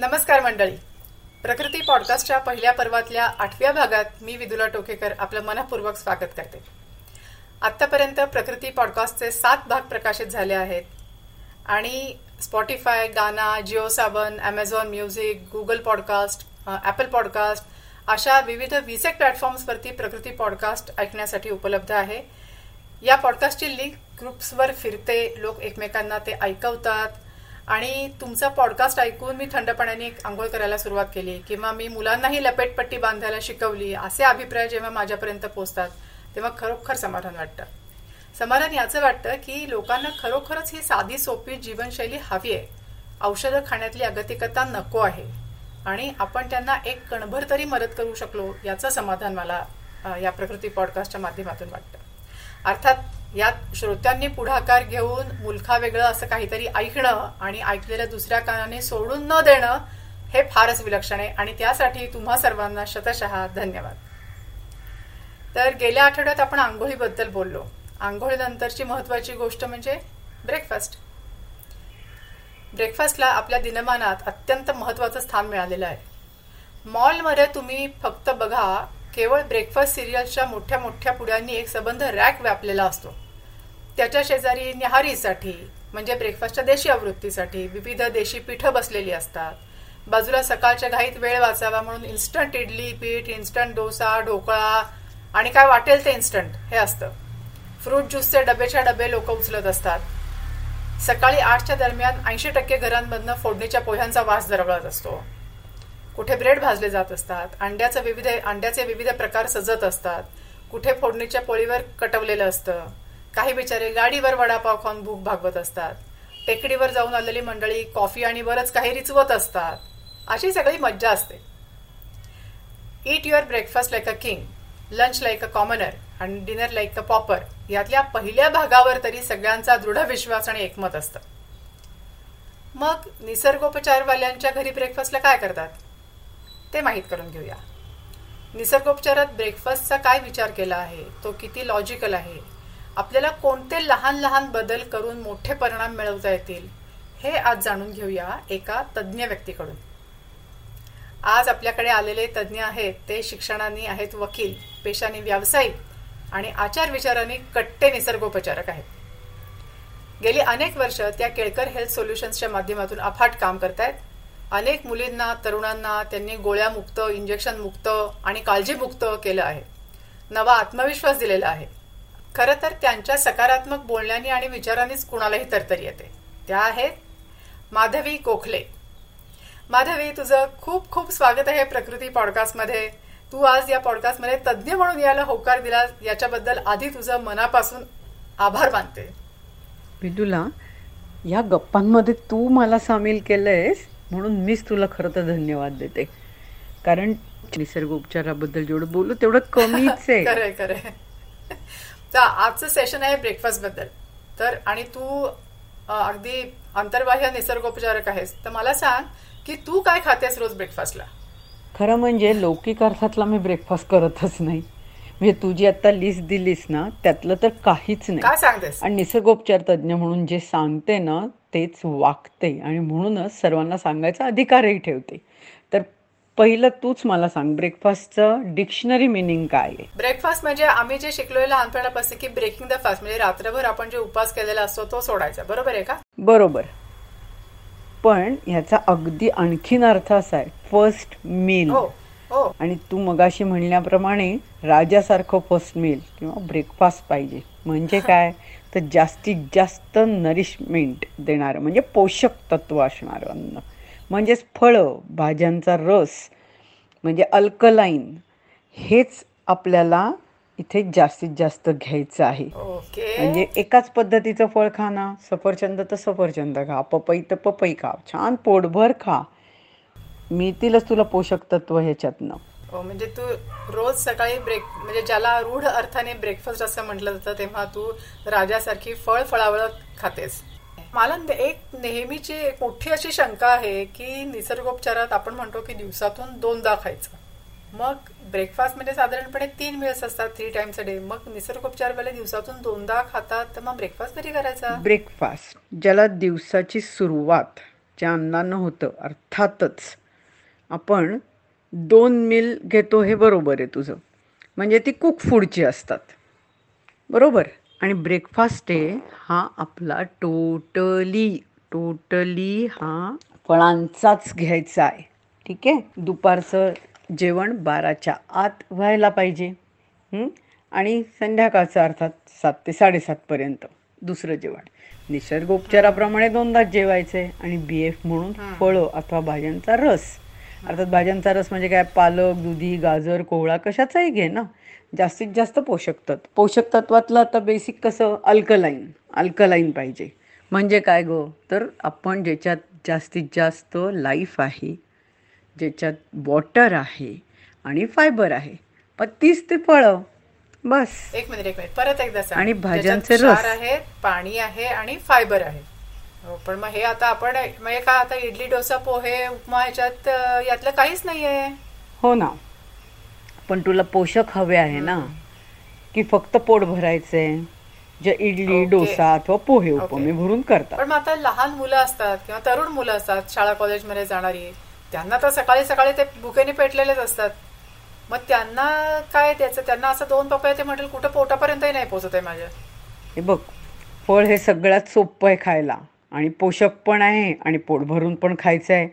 नमस्कार मंडळी. प्रकृती पॉडकास्टच्या पहिल्या पर्वातल्या 8व्या भागात मी विदुला टोकेकर आपलं मनपूर्वक स्वागत करते. आत्तापर्यंत प्रकृती पॉडकास्टचे 7 भाग प्रकाशित झाले आहेत आणि Spotify, Gaana, Jio Saavn, Amazon music, Google podcast, Apple podcast अशा विविध 20 प्लॅटफॉर्म्सवरती प्रकृती पॉडकास्ट ऐकण्यासाठी उपलब्ध आहे. या पॉडकास्टची लिंक ग्रुप्सवर फिरते, लोक एकमेकांना ते ऐकवतात आणि तुमचा पॉडकास्ट ऐकून मी थंडपणाने एक आंघोळ करायला सुरुवात केली किंवा मी मुलांनाही लपेटपट्टी बांधायला शिकवली असे अभिप्राय जेव्हा माझ्यापर्यंत पोहोचतात तेव्हा खरोखर समाधान वाटतं. समाधान याचं वाटतं की लोकांना खरोखरच ही साधी सोपी जीवनशैली हवी आहे, औषधं खाण्यातली अगतिकता नको आहे आणि आपण त्यांना एक कणभर तरी मदत करू शकलो याचं समाधान मला या प्रकृती पॉडकास्टच्या माध्यमातून वाटतं. अर्थात यात श्रोत्यांनी पुढाकार घेऊन मुलखा वेगळं असं काहीतरी ऐकणं आणि ऐकलेल्या दुसऱ्या कानाने सोडून न देणं हे फारच विलक्षण आहे आणि त्यासाठी तुम्हा सर्वांना शतशः धन्यवाद. तर गेल्या आठवड्यात आपण आंघोळीबद्दल बोललो. आंघोळीनंतरची महत्वाची गोष्ट म्हणजे ब्रेकफास्ट. ब्रेकफास्टला आपल्या दिनमानात अत्यंत महत्वाचं स्थान मिळालेलं आहे. मॉलमध्ये तुम्ही फक्त बघा, केवळ ब्रेकफास्ट सिरियलच्या मोठ्या मोठ्या पुड्यांनी एक सबंध रॅक व्यापलेला असतो. त्याच्या शेजारी न्याहारीसाठी म्हणजे ब्रेकफास्टच्या देशी आवृत्तीसाठी विविध देशी पिठं बसलेली असतात. बाजूला सकाळच्या घाईत वेळ वाचावा म्हणून इन्स्टंट इडली पीठ, इन्स्टंट डोसा, ढोकळा आणि काय वाटेल ते इन्स्टंट हे असतं. फ्रूट ज्यूसचे डबेच्या डबे लोक उचलत असतात. सकाळी 8च्या दरम्यान 80% घरांमधनं फोडणीच्या पोह्यांचा वास दरवळत असतो. कुठे ब्रेड भाजले जात असतात, अंड्याचे विविध प्रकार सजत असतात, कुठे फोडणीच्या पोळीवर कटवलेलं असतं, काही बिचारे गाडीवर वडापाव खाऊन भूक भागवत असतात, टेकडीवर जाऊन आलेली मंडळी कॉफी आणि बरंच काही रिचवत असतात. अशी सगळी मज्जा असते. Eat your breakfast like a king, lunch like a commoner आणि डिनर लाईक अ पॉपर यातल्या पहिल्या भागावर तरी सगळ्यांचा दृढ विश्वास आणि एकमत असतं. मग निसर्गोपचारवाल्यांच्या घरी ब्रेकफास्टला काय करतात ते माहीत करून घेऊया. निसर्गोपचारात ब्रेकफास्टचा काय विचार केला आहे, तो किती लॉजिकल आहे, आपल्याला कोणते लहान लहान बदल करून मोठे परिणाम मिळवता येतील हे आज जाणून घेऊया एका तज्ज्ञ व्यक्तीकडून. आज आपल्याकडे आलेले तज्ज्ञ आहेत ते शिक्षणाने आहेत वकील, पेशाने व्यावसायिक आणि आचार विचाराने कट्टे निसर्गोपचारक आहेत. गेली अनेक वर्ष त्या केळकर हेल्थ सोल्युशन्सच्या माध्यमातून अफाट काम करतायत. अनेक मुलींना, तरुणांना त्यांनी गोळ्या मुक्त, इंजेक्शन मुक्त आणि काळजीमुक्त केलं आहे, नवा आत्मविश्वास दिलेला आहे. खरं तर त्यांच्या सकारात्मक बोलण्याने आणि विचारानेच कुणालाही तरतरी येते. त्या आहेत माधवी गोखले. माधवी, तुझं खूप खूप स्वागत आहे प्रकृती पॉडकास्टमध्ये. तू आज या पॉडकास्टमध्ये तज्ज्ञ म्हणून याला होकार दिला याच्याबद्दल आधी तुझं मनापासून आभार मानते. विदुला, या गप्पांमध्ये तू मला सामील केलंयस म्हणून मीच तुला खरं तर धन्यवाद देते, कारण निसर्गोपचाराबद्दल जेवढं बोलू तेवढं कमीच आहे. खरंय खरंय. तर आजचं सेशन आहे ब्रेकफास्ट बद्दल. तर आणि तू अगदी अंतर्बाह्य निसर्गोपचारक आहेस, तर मला सांग की तू काय खातेस रोज ब्रेकफास्टला? खरं म्हणजे लौकिक अर्थातला मी ब्रेकफास्ट करतच नाही. म्हणजे तुझी आता लिस्ट दिलीस ना त्यातलं तर काहीच नाही. काय सांगतेस? आणि निसर्गोपचार तज्ज्ञ म्हणून जे सांगते ना तेच वागते आणि म्हणूनच सर्वांना सांगायचा अधिकारही ठेवते. तर पहिलं तूच मला सांग, ब्रेकफास्टचं डिक्शनरी मिनिंग काय आहे? ब्रेकफास्ट म्हणजे आम्ही जे शिकलो लहानपणापासून की ब्रेकिंग द फास्ट म्हणजे रात्रभर आपण जे उपास केलेला असतो तो सोडायचा, बरोबर आहे का? बरोबर. पण ह्याचा अगदी आणखीन अर्थ असा आहे फर्स्ट मील. आणि तू मगाशी म्हणल्याप्रमाणे राजासारखं फर्स्ट मील किंवा ब्रेकफास्ट पाहिजे. म्हणजे काय तर जास्तीत जास्त नरिशमेंट देणारं म्हणजे पोषक तत्व असणारं अन्न, म्हणजेच फळं, भाज्यांचा रस म्हणजे अल्कलाईन, हेच आपल्याला इथे जास्तीत जास्त घ्यायचं आहे. म्हणजे एकाच पद्धतीचं फळ खाणं, सफरचंद तर सफरचंद खा, पपई तर पपई खा, छान पोटभर खा, मिळतीलच तुला पोषक तत्व ह्याच्यातनं. म्हणजे तू रोज सकाळी म्हणजे ज्याला रूढ अर्थाने ब्रेकफास्ट असं म्हटलं जातं तेव्हा तू राजासारखी फळफळावळ खातेस. मला एक नेहमीची एक मोठी अशी शंका आहे की निसर्गोपचारात आपण म्हणतो की दिवसातून 2दा खायचं, मग ब्रेकफास्ट म्हणजे साधारणपणे 3 मिल्स असतात, 3 टाइम्स अ डे. मग निसर्गोपचार वाले दिवसातून 2दा खातात, तर मग ब्रेकफास्ट कधी करायचा? ब्रेकफास्ट ज्याला दिवसाची सुरुवात च्या अंदानं होतं. अर्थातच आपण 2 meal घेतो हे बरोबर आहे तुझं, म्हणजे ती कुक फूडची असतात बरोबर. आणि ब्रेकफास्ट आहे हा आपला टोटली हा फळांचाच घ्यायचा आहे. ठीक आहे, दुपारचं जेवण 12च्या आत व्हायला पाहिजे आणि संध्याकाळचं अर्थात 7 ते 7:30पर्यंत दुसरं जेवण. निसर्गोपचाराप्रमाणे 2दाच जेवायचं आहे. आणि BF म्हणून फळं अथवा भाज्यांचा रस. अर्थात भाज्यांचा रस म्हणजे काय, पालक, दुधी, गाजर, कोहळा कशाचाही घे ना, जास्तीत जास्त पोषक तत्व. पोषक तत्वातलं आता बेसिक कसं अल्कलाईन पाहिजे. म्हणजे काय गो, तर आपण ज्याच्यात जास्तीत जास्त लाईफ आहे, ज्याच्यात वॉटर आहे आणि फायबर आहे, पण तीच ते फळं बस. एक मिनिट परत एकदा सांग. आणि भाज्यांचे रस आहेत, पाणी आहे आणि फायबर आहे. पण मग हे आता आपण म्हणजे का आता इडली, डोसा, पोहे, उपमा ह्याच्यात यातलं काहीच नाही आहे. हो ना, पण तुला पोषक हवे आहे ना, की फक्त पोट भरायचंय जे इडली डोसा अथवा पोहे उपमे भरून करतात. पण मग आता लहान मुलं असतात किंवा तरुण मुलं असतात शाळा कॉलेजमध्ये जाणारी, त्यांना तर सकाळी सकाळी ते भुकेने पेटलेलेच असतात. मग त्यांना काय द्यायचं, त्यांना असं 2 पपया ते म्हणतील कुठं पोटापर्यंतही नाही पोचत आहे माझ्या. हे बघ, फळ हे सगळ्यात सोपं आहे खायला आणि पोषक पण आहे आणि पोट भरून पण खायचं आहे.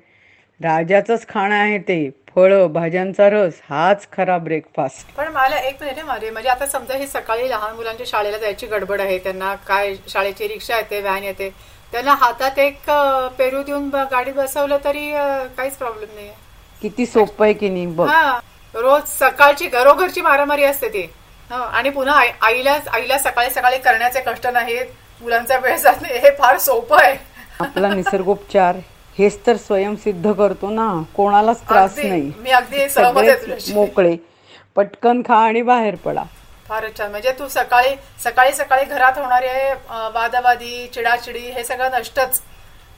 राजाचंच खाणं आहे ते फळं, भाज्यांचा रस, हाच खरा ब्रेकफास्ट. पण मला एक मिनिट मारे, म्हणजे आता समजा हे सकाळी लहान मुलांच्या शाळेला जायची गडबड आहे, त्यांना काय शाळेची रिक्षा येते, व्हॅन येते, त्यांना हातात एक पेरू देऊन गाडी बसवलं तरी काहीच प्रॉब्लेम नाही. किती सोपं आहे की नाही बघ. रोज सकाळची घरोघरची मारामारी असते ती. आणि पुन्हा आईला सकाळी सकाळी करण्याचे कष्ट नाहीत, मुलांचा वेळ जात नाही. हे फार सोपं आहे. आपला निसर्गोपचार हेच तर स्वयंसिद्ध करतो ना, कोणालाच त्रास नाही. मी अगदी सहमत आहे. मोकळे, पटकन खा आणि बाहेर पडा. फारच छान. म्हणजे तू सकाळी सकाळी सकाळी घरात होणारे वादावादी, चिडाचिडी हे सगळं नष्टच.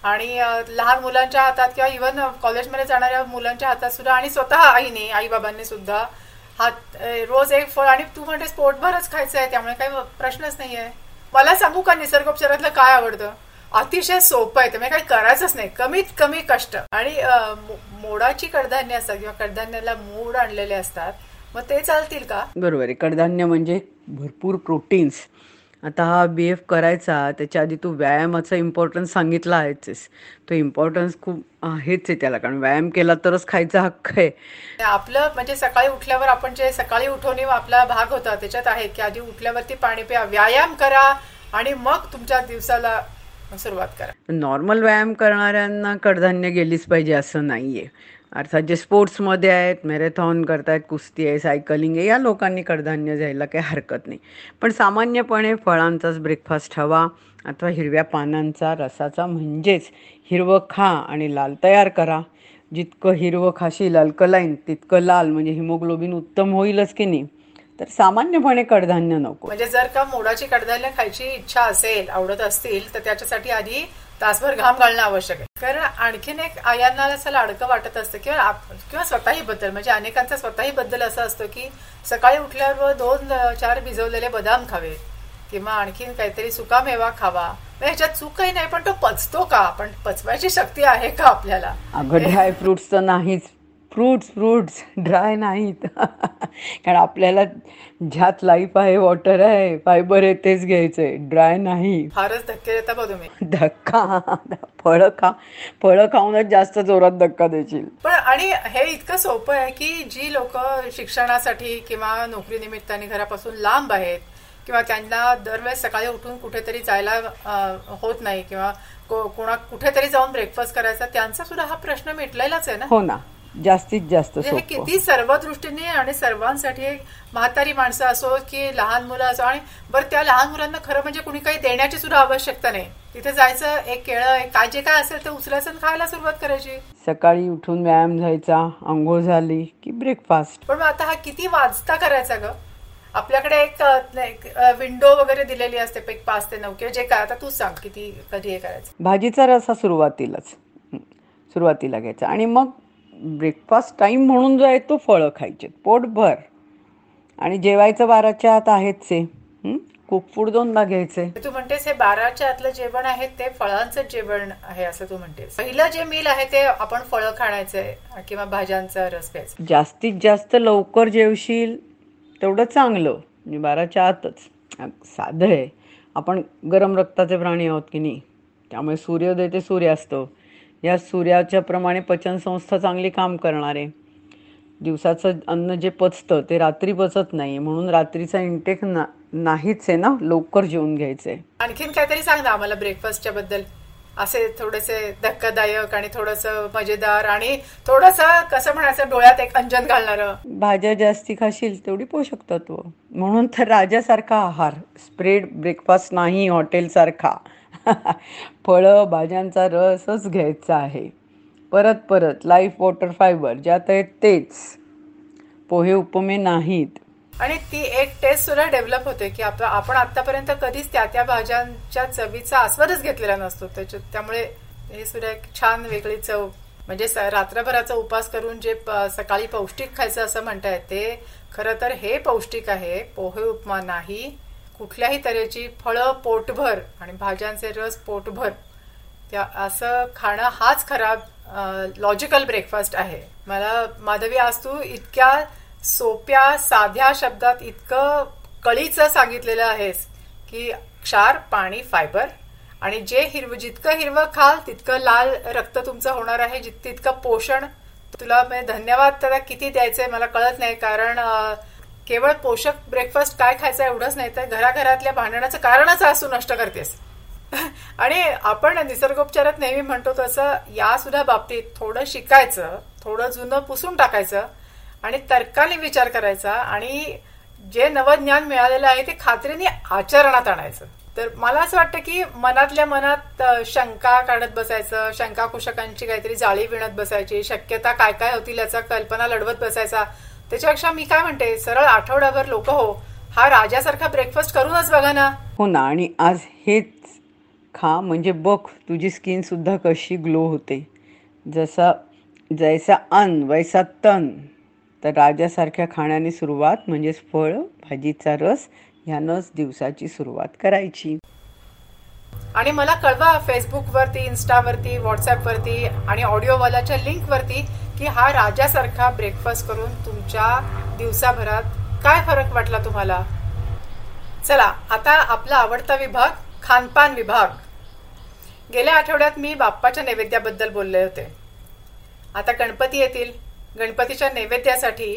आणि लहान मुलांच्या हातात किंवा इव्हन कॉलेजमध्ये जाणाऱ्या मुलांच्या हातात सुद्धा आणि स्वतः आईने, आई बाबांनी सुद्धा हात रोज एक फळ. आणि तू म्हणतेस पोटभरच खायचं आहे, त्यामुळे काही प्रश्नच नाही आहे. मला सांगू का निसर्गोपचारातलं काय आवडतं? अतिशय सोपं आहे, त्यामुळे काही करायचंच नाही, कमीत कमी कष्ट. आणि मोडाची कडधान्य असतात किंवा कडधान्याला मोड आणलेले असतात, मग ते चालतील का? बरोबर आहे. कडधान्य म्हणजे भरपूर प्रोटीन्स. आता हा BF करायचा त्याच्या आधी तू व्यायामाचा इम्पॉर्टन्स सांगितला आहेच. तो इम्पॉर्टन्स खूप आहेच आहे त्याला, कारण व्यायाम केला तरच खायचा हक्क आहे आपलं. म्हणजे सकाळी उठल्यावर आपण जे सकाळी उठवणे आपला भाग होता त्याच्यात आहे की आधी उठल्यावरती पाणी प्या, व्यायाम करा आणि मग तुमच्या दिवसाला सुरुवात करा. नॉर्मल व्यायाम करणाऱ्यांना कडधान्य गेलीच पाहिजे असं नाहीये. अर्थात जे स्पोर्ट्समध्ये आहेत, मॅरेथॉन करतायत, कुस्ती आहे, सायकलिंग आहे, या लोकांनी कडधान्य जायला काही हरकत नाही. पण सामान्यपणे फळांचाच ब्रेकफास्ट हवा अथवा हिरव्या पानांचा रसाचा, म्हणजेच हिरवं खा आणि लाल तयार करा. जितकं हिरवं खाशील अल्कलाईन, तितकं लाल म्हणजे हिमोग्लोबिन उत्तम होईलच की नाही. तर सामान्यपणे कडधान्य नको. म्हणजे जर का मोडाची कडधान्य खायची इच्छा असेल, आवडत असतील, तर त्याच्यासाठी आधी तासभर घाम घालणं आवश्यक आहे. कारण आणखीन एक आयांना असं लाडकं वाटत असतं किंवा स्वतःही बद्दल, म्हणजे अनेकांचा स्वतःही बद्दल असं असतो की सकाळी उठल्यावर 2-4 भिजवलेले बदाम खावे किंवा आणखीन काहीतरी सुकामेवा खावा. ह्याच्यात चूक काही नाही, पण तो पचतो का? आपण पचवायची शक्ती आहे का आपल्याला? अगं ड्राय फ्रुट्स तर नाहीच. फ्रुट्स ड्राय नाहीत कारण आपल्याला ज्यात लाईफ आहे, वॉटर आहे, फायबर आहे, तेच घ्यायचंय. ड्राय नाही. फारच धक्के देता बघ तुम्ही. धक्का फळं खाऊनच जास्त जोरात धक्का देशील. पण आणि हे इतकं सोपं आहे की जी लोक शिक्षणासाठी किंवा नोकरी निमित्ताने घरापासून लांब आहेत किंवा त्यांना दरवेळेस सकाळी उठून कुठेतरी जायला होत नाही किंवा कोणा कुठेतरी जाऊन ब्रेकफास्ट करायचा, त्यांचा सुद्धा हा प्रश्न मिटलेलाच आहे ना. हो ना, जास्तीत जास्त सोपं. किती सर्व दृष्टीने आणि सर्वांसाठी, एक म्हातारी माणसं असो की लहान मुलं असो. आणि बरं, त्या लहान मुलांना खरं म्हणजे कुणी काही देण्याची सुद्धा आवश्यकता नाही. तिथे जायचं, एक केळं, काय जे काय असेल ते उचलायचं, खायला सुरुवात करायची. सकाळी उठून व्यायाम जायचा, अंघोळ झाली की ब्रेकफास्ट. पण आता हा किती वाजता करायचा ग? आपल्याकडे एक विंडो वगैरे दिलेली असते 5 ते 9 किंवा जे काय. आता तू सांग किती कधी हे करायचं. भाजीचा रस हा सुरुवातीला घ्यायचा आणि मग ब्रेकफास्ट टाइम म्हणून जो आहे तो फळं खायचे पोटभर. आणि जेवायचं 12च्या आत आहेच आहे. कुकफूड 2दा घ्यायचे. तू म्हणतेस हे 12च्या आतलं जेवण आहे ते फळांचं जेवण आहे असं तू म्हणतेस. पहिलं जे मील आहे ते आपण फळं खाण्याचे किंवा भाज्यांचा रस प्यायचा. जास्तीत जास्त लवकर जेवशील तेवढं चांगलं, म्हणजे 12च्या आतच. साधं आहे, आपण गरम रक्ताचे प्राणी आहोत की नाही, त्यामुळे सूर्योदय ते सूर्यास्त या सूर्याच्या प्रमाणे पचनसंस्था चांगली काम करणार आहे. दिवसाचं अन्न जे पचतं ते रात्री पचत नाही, म्हणून रात्रीचा इंटेक नाहीच आहे ना, लवकर जेवून घ्यायचं आहे. आणखीन काहीतरी सांग ना आम्हाला ब्रेकफास्टच्या बद्दल, असे थोडेसे धक्कादायक आणि थोडंसं मजेदार आणि थोडंसं कसं म्हणायचं डोळ्यात एक अंजन घालणारं. भाज्या जास्ती खाशील तेवढी पोषक तत्व, म्हणून तर राजासारखा आहार, स्प्रेड ब्रेकफास्ट नाही हॉटेलसारखा. फळं भाज्यांचा रसच घ्यायचा आहे परत परत. लाईफ वॉटर फायबर ज्यात आहे तेच, पोहे उपमे नाहीत. आणि ती एक टेस्ट सुद्धा डेव्हलप होते की आपण आतापर्यंत कधीच त्या भाज्यांच्या चवीचा आस्वादच घेतलेला नसतो, त्यामुळे हे सुद्धा एक छान वेगळी चव. म्हणजे रात्रभराचा उपास करून जे सकाळी पौष्टिक खायचं असं म्हणताय ते खरं तर हे पौष्टिक आहे. पोहे उपमा नाही, कुठल्याही तऱ्हेची फळं पोटभर आणि भाज्यांचे रस पोटभर, त्या असं खाणं हाच खराब लॉजिकल ब्रेकफास्ट आहे. मला माधवी आज तू इतक्या सोप्या साध्या शब्दात इतकं कळीचं सांगितलेलं आहेस की क्षार, पाणी, फायबर आणि जे जितकं हिरवं खाल तितकं लाल रक्त तुमचं होणार आहे, तितकं पोषण. तुला धन्यवाद त्याला किती द्यायचंय मला कळत नाही, कारण केवळ पोषक ब्रेकफास्ट काय खायचा एवढंच नाही तर घराघरातल्या भांडणाचं कारणच आज तू नष्ट करतेस. आणि आपण निसर्गोपचारात नेहमी म्हणतो तसं या सुद्धा बाबतीत थोडं शिकायचं, थोडं जुनं पुसून टाकायचं आणि तर्काने विचार करायचा आणि जे नवज्ञान मिळालेलं आहे ते खात्रीने आचरणात आणायचं. तर मला असं वाटतं की मनातल्या मनात शंका काढत बसायचं, शंकाकुशकांची काहीतरी जाळी विणत बसायची, शक्यता काय काय होतील याचा कल्पना लढवत बसायचा. त्याच्यापेक्षा मी काय म्हणते, सरळ आठवड्याभर लोक हो हा राजासारखा ब्रेकफास्ट करूनच बघा ना. हो ना, आणि आज हेच खा म्हणजे बघ तुझी स्किन सुद्धा कशी ग्लो होते. जसा जैसा अन्न वैसा तन, तर राजासारख्या खाण्याने सुरुवात म्हणजेच फळ भाजीचा रस ह्यानंच दिवसाची सुरुवात करायची. आणि मला कळवा फेसबुकवरती, इन्स्टावरती, व्हॉट्सअपवरती आणि ऑडिओवाल्याच्या लिंकवरती की हा राजासारखा ब्रेकफास्ट करून तुमच्या दिवसाभरात काय फरक वाटला तुम्हाला. चला आता आपला आवडता विभाग खानपान विभाग. गेल्या आठवड्यात मी बाप्पाच्या नैवेद्याबद्दल बोलले होते. आता गणपती येतील, गणपतीच्या नैवेद्यासाठी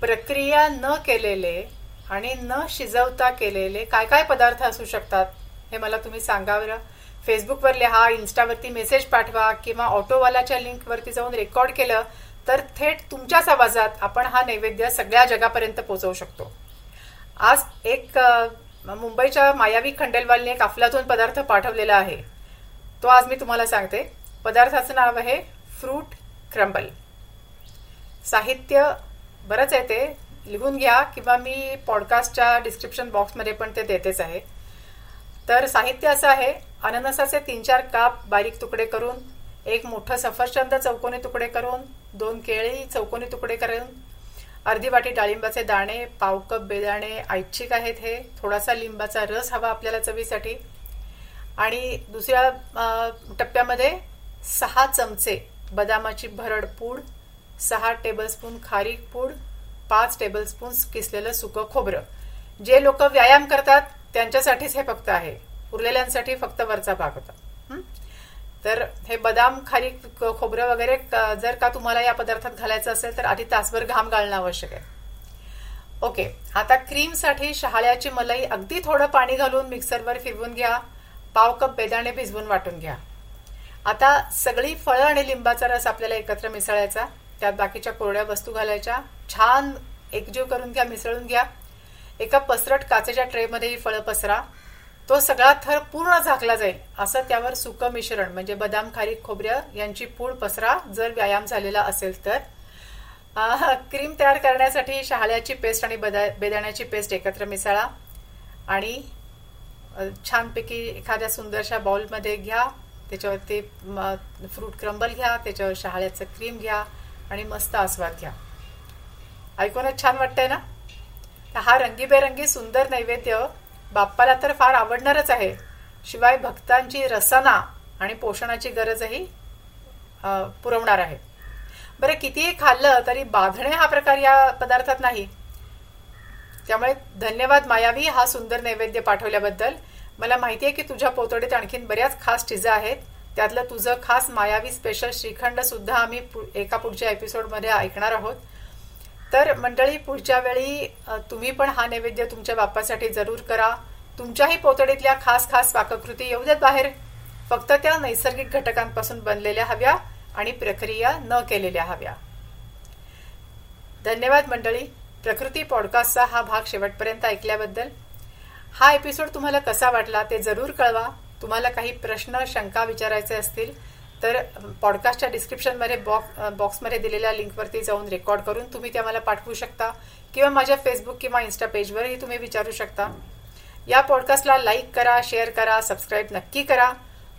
प्रक्रिया न केलेले आणि न शिजवता केलेले काय काय पदार्थ असू शकतात हे मला तुम्ही सांगा बरं. फेसबुकवर लिहा, इन्स्टावरती मेसेज पाठवा किंवा ऑटोवाल्याच्या लिंकवरती जाऊन रेकॉर्ड केलं तर थेट तुमच्याच आवाजात आपण हा नैवेद्य सगळ्या जगापर्यंत पोहोचवू शकतो. आज एक मुंबईच्या मायावी खंडेलवालने एक अफलातून पदार्थ पाठवलेला आहे, तो आज मी तुम्हाला सांगते. पदार्थाचं नाव आहे फ्रूट क्रम्बल. साहित्य बरंच आहे, ते लिहून घ्या किंवा मी पॉडकास्टच्या डिस्क्रिप्शन बॉक्समध्ये पण ते देतेच आहे. तर साहित्य असं आहे, अननसाचे 3-4 काप बारीक तुकडे करून, एक मोठं सफरचंद चौकोनी तुकडे करून, 2 केळी चौकोनी तुकडे करून, अर्धी वाटी डाळिंबाचे दाणे, पाव कप बेदाणे ऐच्छिक आहेत हे, थोडासा लिंबाचा रस हवा आपल्याला चवीसाठी. आणि दुसऱ्या टप्प्यामध्ये 6 चमचे बदामाची भरड पूड, 6 टेबलस्पून खारीक पूड, 5 टेबलस्पून किसलेलं सुकं खोबरं. जे लोक व्यायाम करतात त्यांच्यासाठीच हे फक्त आहे, उरलेल्यांसाठी फक्त वरचा भाग होता. तर हे बदाम, खारीक, खोबरं वगैरे जर का तुम्हाला या पदार्थात घालायचं असेल तर आधी तासभर घाम घालणं आवश्यक आहे. ओके, आता क्रीमसाठी शहाळ्याची मलाई अगदी थोडं पाणी घालून मिक्सरवर फिरवून घ्या. पाव कप बेदाणे भिजवून वाटून घ्या. आता सगळी फळं आणि लिंबाचा रस आपल्याला एकत्र मिसळायचा, त्यात बाकीच्या कोरड्या वस्तू घालायच्या, छान एकजीव करून घ्या, मिसळून घ्या. एका पसरट काचेच्या ट्रेमध्ये ही फळं पसरा, तो सगळा थर पूर्ण झाकला जाईल असं त्यावर सुकं मिश्रण म्हणजे बदाम, खारीक, खोबऱ्या यांची पूड पसरा जर व्यायाम झालेला असेल तर. क्रीम तयार करण्यासाठी शहाळ्याची पेस्ट आणि बेदाण्याची पेस्ट एकत्र मिसळा आणि छानपैकी एखाद्या सुंदरशा बाउलमध्ये घ्या. त्याच्यावरती फ्रूट क्रम्बल घ्या, त्याच्यावर शहाळ्याचं क्रीम घ्या आणि मस्त आस्वाद घ्या. ऐकूनच छान वाटतंय ना. हा रंगीबेरंगी सुंदर नैवेद्य बाप्पाला तर फार आवडणारच आहे. शिवाय भक्तांची रसना आणि पोषणाची गरजही पुरवणार आहे. बरं, कितीही खाल्लं तरी बाधणे हा प्रकार या पदार्थात नाही. त्यामुळे धन्यवाद मायावी हा सुंदर नैवेद्य पाठवल्याबद्दल. मला माहिती आहे की तुझ्या पोतडीत आणखीन बऱ्याच खास चिजा आहेत. त्यातलं तुझं खास मायावी स्पेशल श्रीखंड सुद्धा आम्ही एका पुढच्या एपिसोडमध्ये ऐकणार आहोत. तर मंडळी, पुढच्या वेळी तुम्ही पण हा नैवेद्य तुमच्या बाप्पासाठी जरूर करा. तुमच्याही पोतडीतल्या खास खास पाककृती येऊ देत बाहेर. फक्त त्या नैसर्गिक घटकांपासून बनलेल्या हव्या आणि प्रक्रिया न केलेल्या हव्या. धन्यवाद मंडळी, प्रकृती पॉडकास्टचा हा भाग शेवटपर्यंत ऐकल्याबद्दल. हा एपिसोड तुम्हाला कसा वाटला ते जरूर कळवा. तुम्हाला काही प्रश्न, शंका विचारायचे असतील तर पॉडकास्टच्या डिस्क्रिप्शनमध्ये बॉक्समध्ये दिलेल्या लिंकवरती जाऊन रेकॉर्ड करून तुम्ही त्या मला पाठवू शकता किंवा माझ्या फेसबुक किंवा इन्स्टा पेजवरही तुम्ही विचारू शकता. या पॉडकास्टला लाईक करा, शेअर करा, सबस्क्राईब नक्की करा.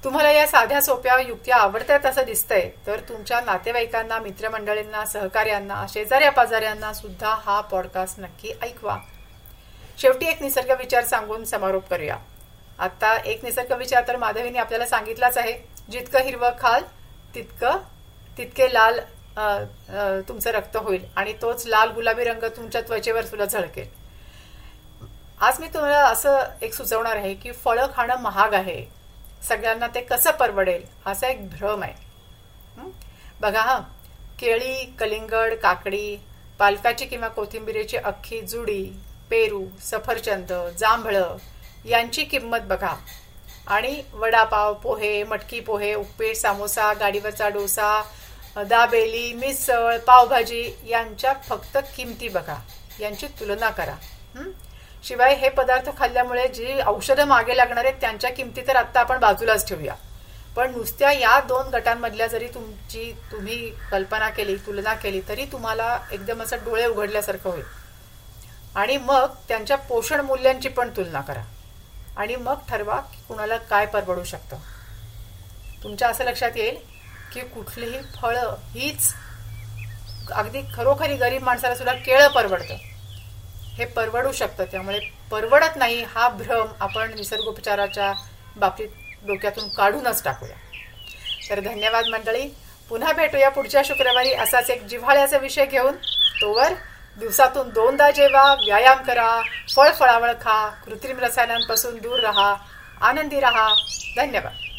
तुम्हाला या साध्या सोप्या युक्त्या आवडतात असं दिसतंय तर तुमच्या नातेवाईकांना, मित्रमंडळींना, सहकाऱ्यांना, शेजाऱ्या पाजाऱ्यांना सुद्धा हा पॉडकास्ट नक्की ऐकवा. शेवटी एक निसर्ग विचार सांगून समारोप करूया. आता एक निसर्ग विचार तर माधवीने आपल्याला सांगितलाच आहे. जितकं हिरवं खाल तितके लाल तुमचं रक्त होईल आणि तोच लाल गुलाबी रंग तुमच्या त्वचेवर तुला झळकेल. आज मी तुम्हाला असं एक सुचवणार आहे की फळं खाणं महाग आहे, सगळ्यांना ते कसं परवडेल असा एक भ्रम आहे. बघा हा, केळी, कलिंगड, काकडी, पालकाची किंवा कोथिंबिरीची अख्खी जुडी, पेरू, सफरचंद, जांभळं यांची किंमत बघा. आणि वडापाव, पोहे, मटकी पोहे, उपीट, सामोसा, गाडीवरचा डोसा, दाबेली, मिसळ, पावभाजी यांच्या फक्त किमती बघा. यांची तुलना करा. शिवाय हे पदार्थ खाल्ल्यामुळे जी औषधं मागे लागणार आहेत त्यांच्या किमती तर आत्ता आपण बाजूलाच ठेवूया. पण नुसत्या या दोन गटांमधल्या जरी तुम्ही कल्पना केली, तुलना केली तरी तुम्हाला एकदम असं डोळे उघडल्यासारखं होईल. आणि मग त्यांच्या पोषण मूल्यांची पण तुलना करा आणि मग ठरवा की कुणाला काय परवडू शकतं. तुमच्या असं लक्षात येईल की कुठलीही फळं हीच अगदी खरोखरी गरीब माणसाला सुद्धा केळं परवडतं, हे परवडू शकतं. त्यामुळे परवडत नाही हा भ्रम आपण निसर्गोपचाराच्या बाबतीत डोक्यातून काढूनच टाकूया. तर धन्यवाद मंडळी, पुन्हा भेटूया पुढच्या शुक्रवारी असाच एक जिव्हाळ्याचा विषय घेऊन. तोवर दिवसातून 2दा जेवा, व्यायाम करा, फळफळावळ खा, कृत्रिम रसायनांपासून दूर राहा, आनंदी राहा. धन्यवाद.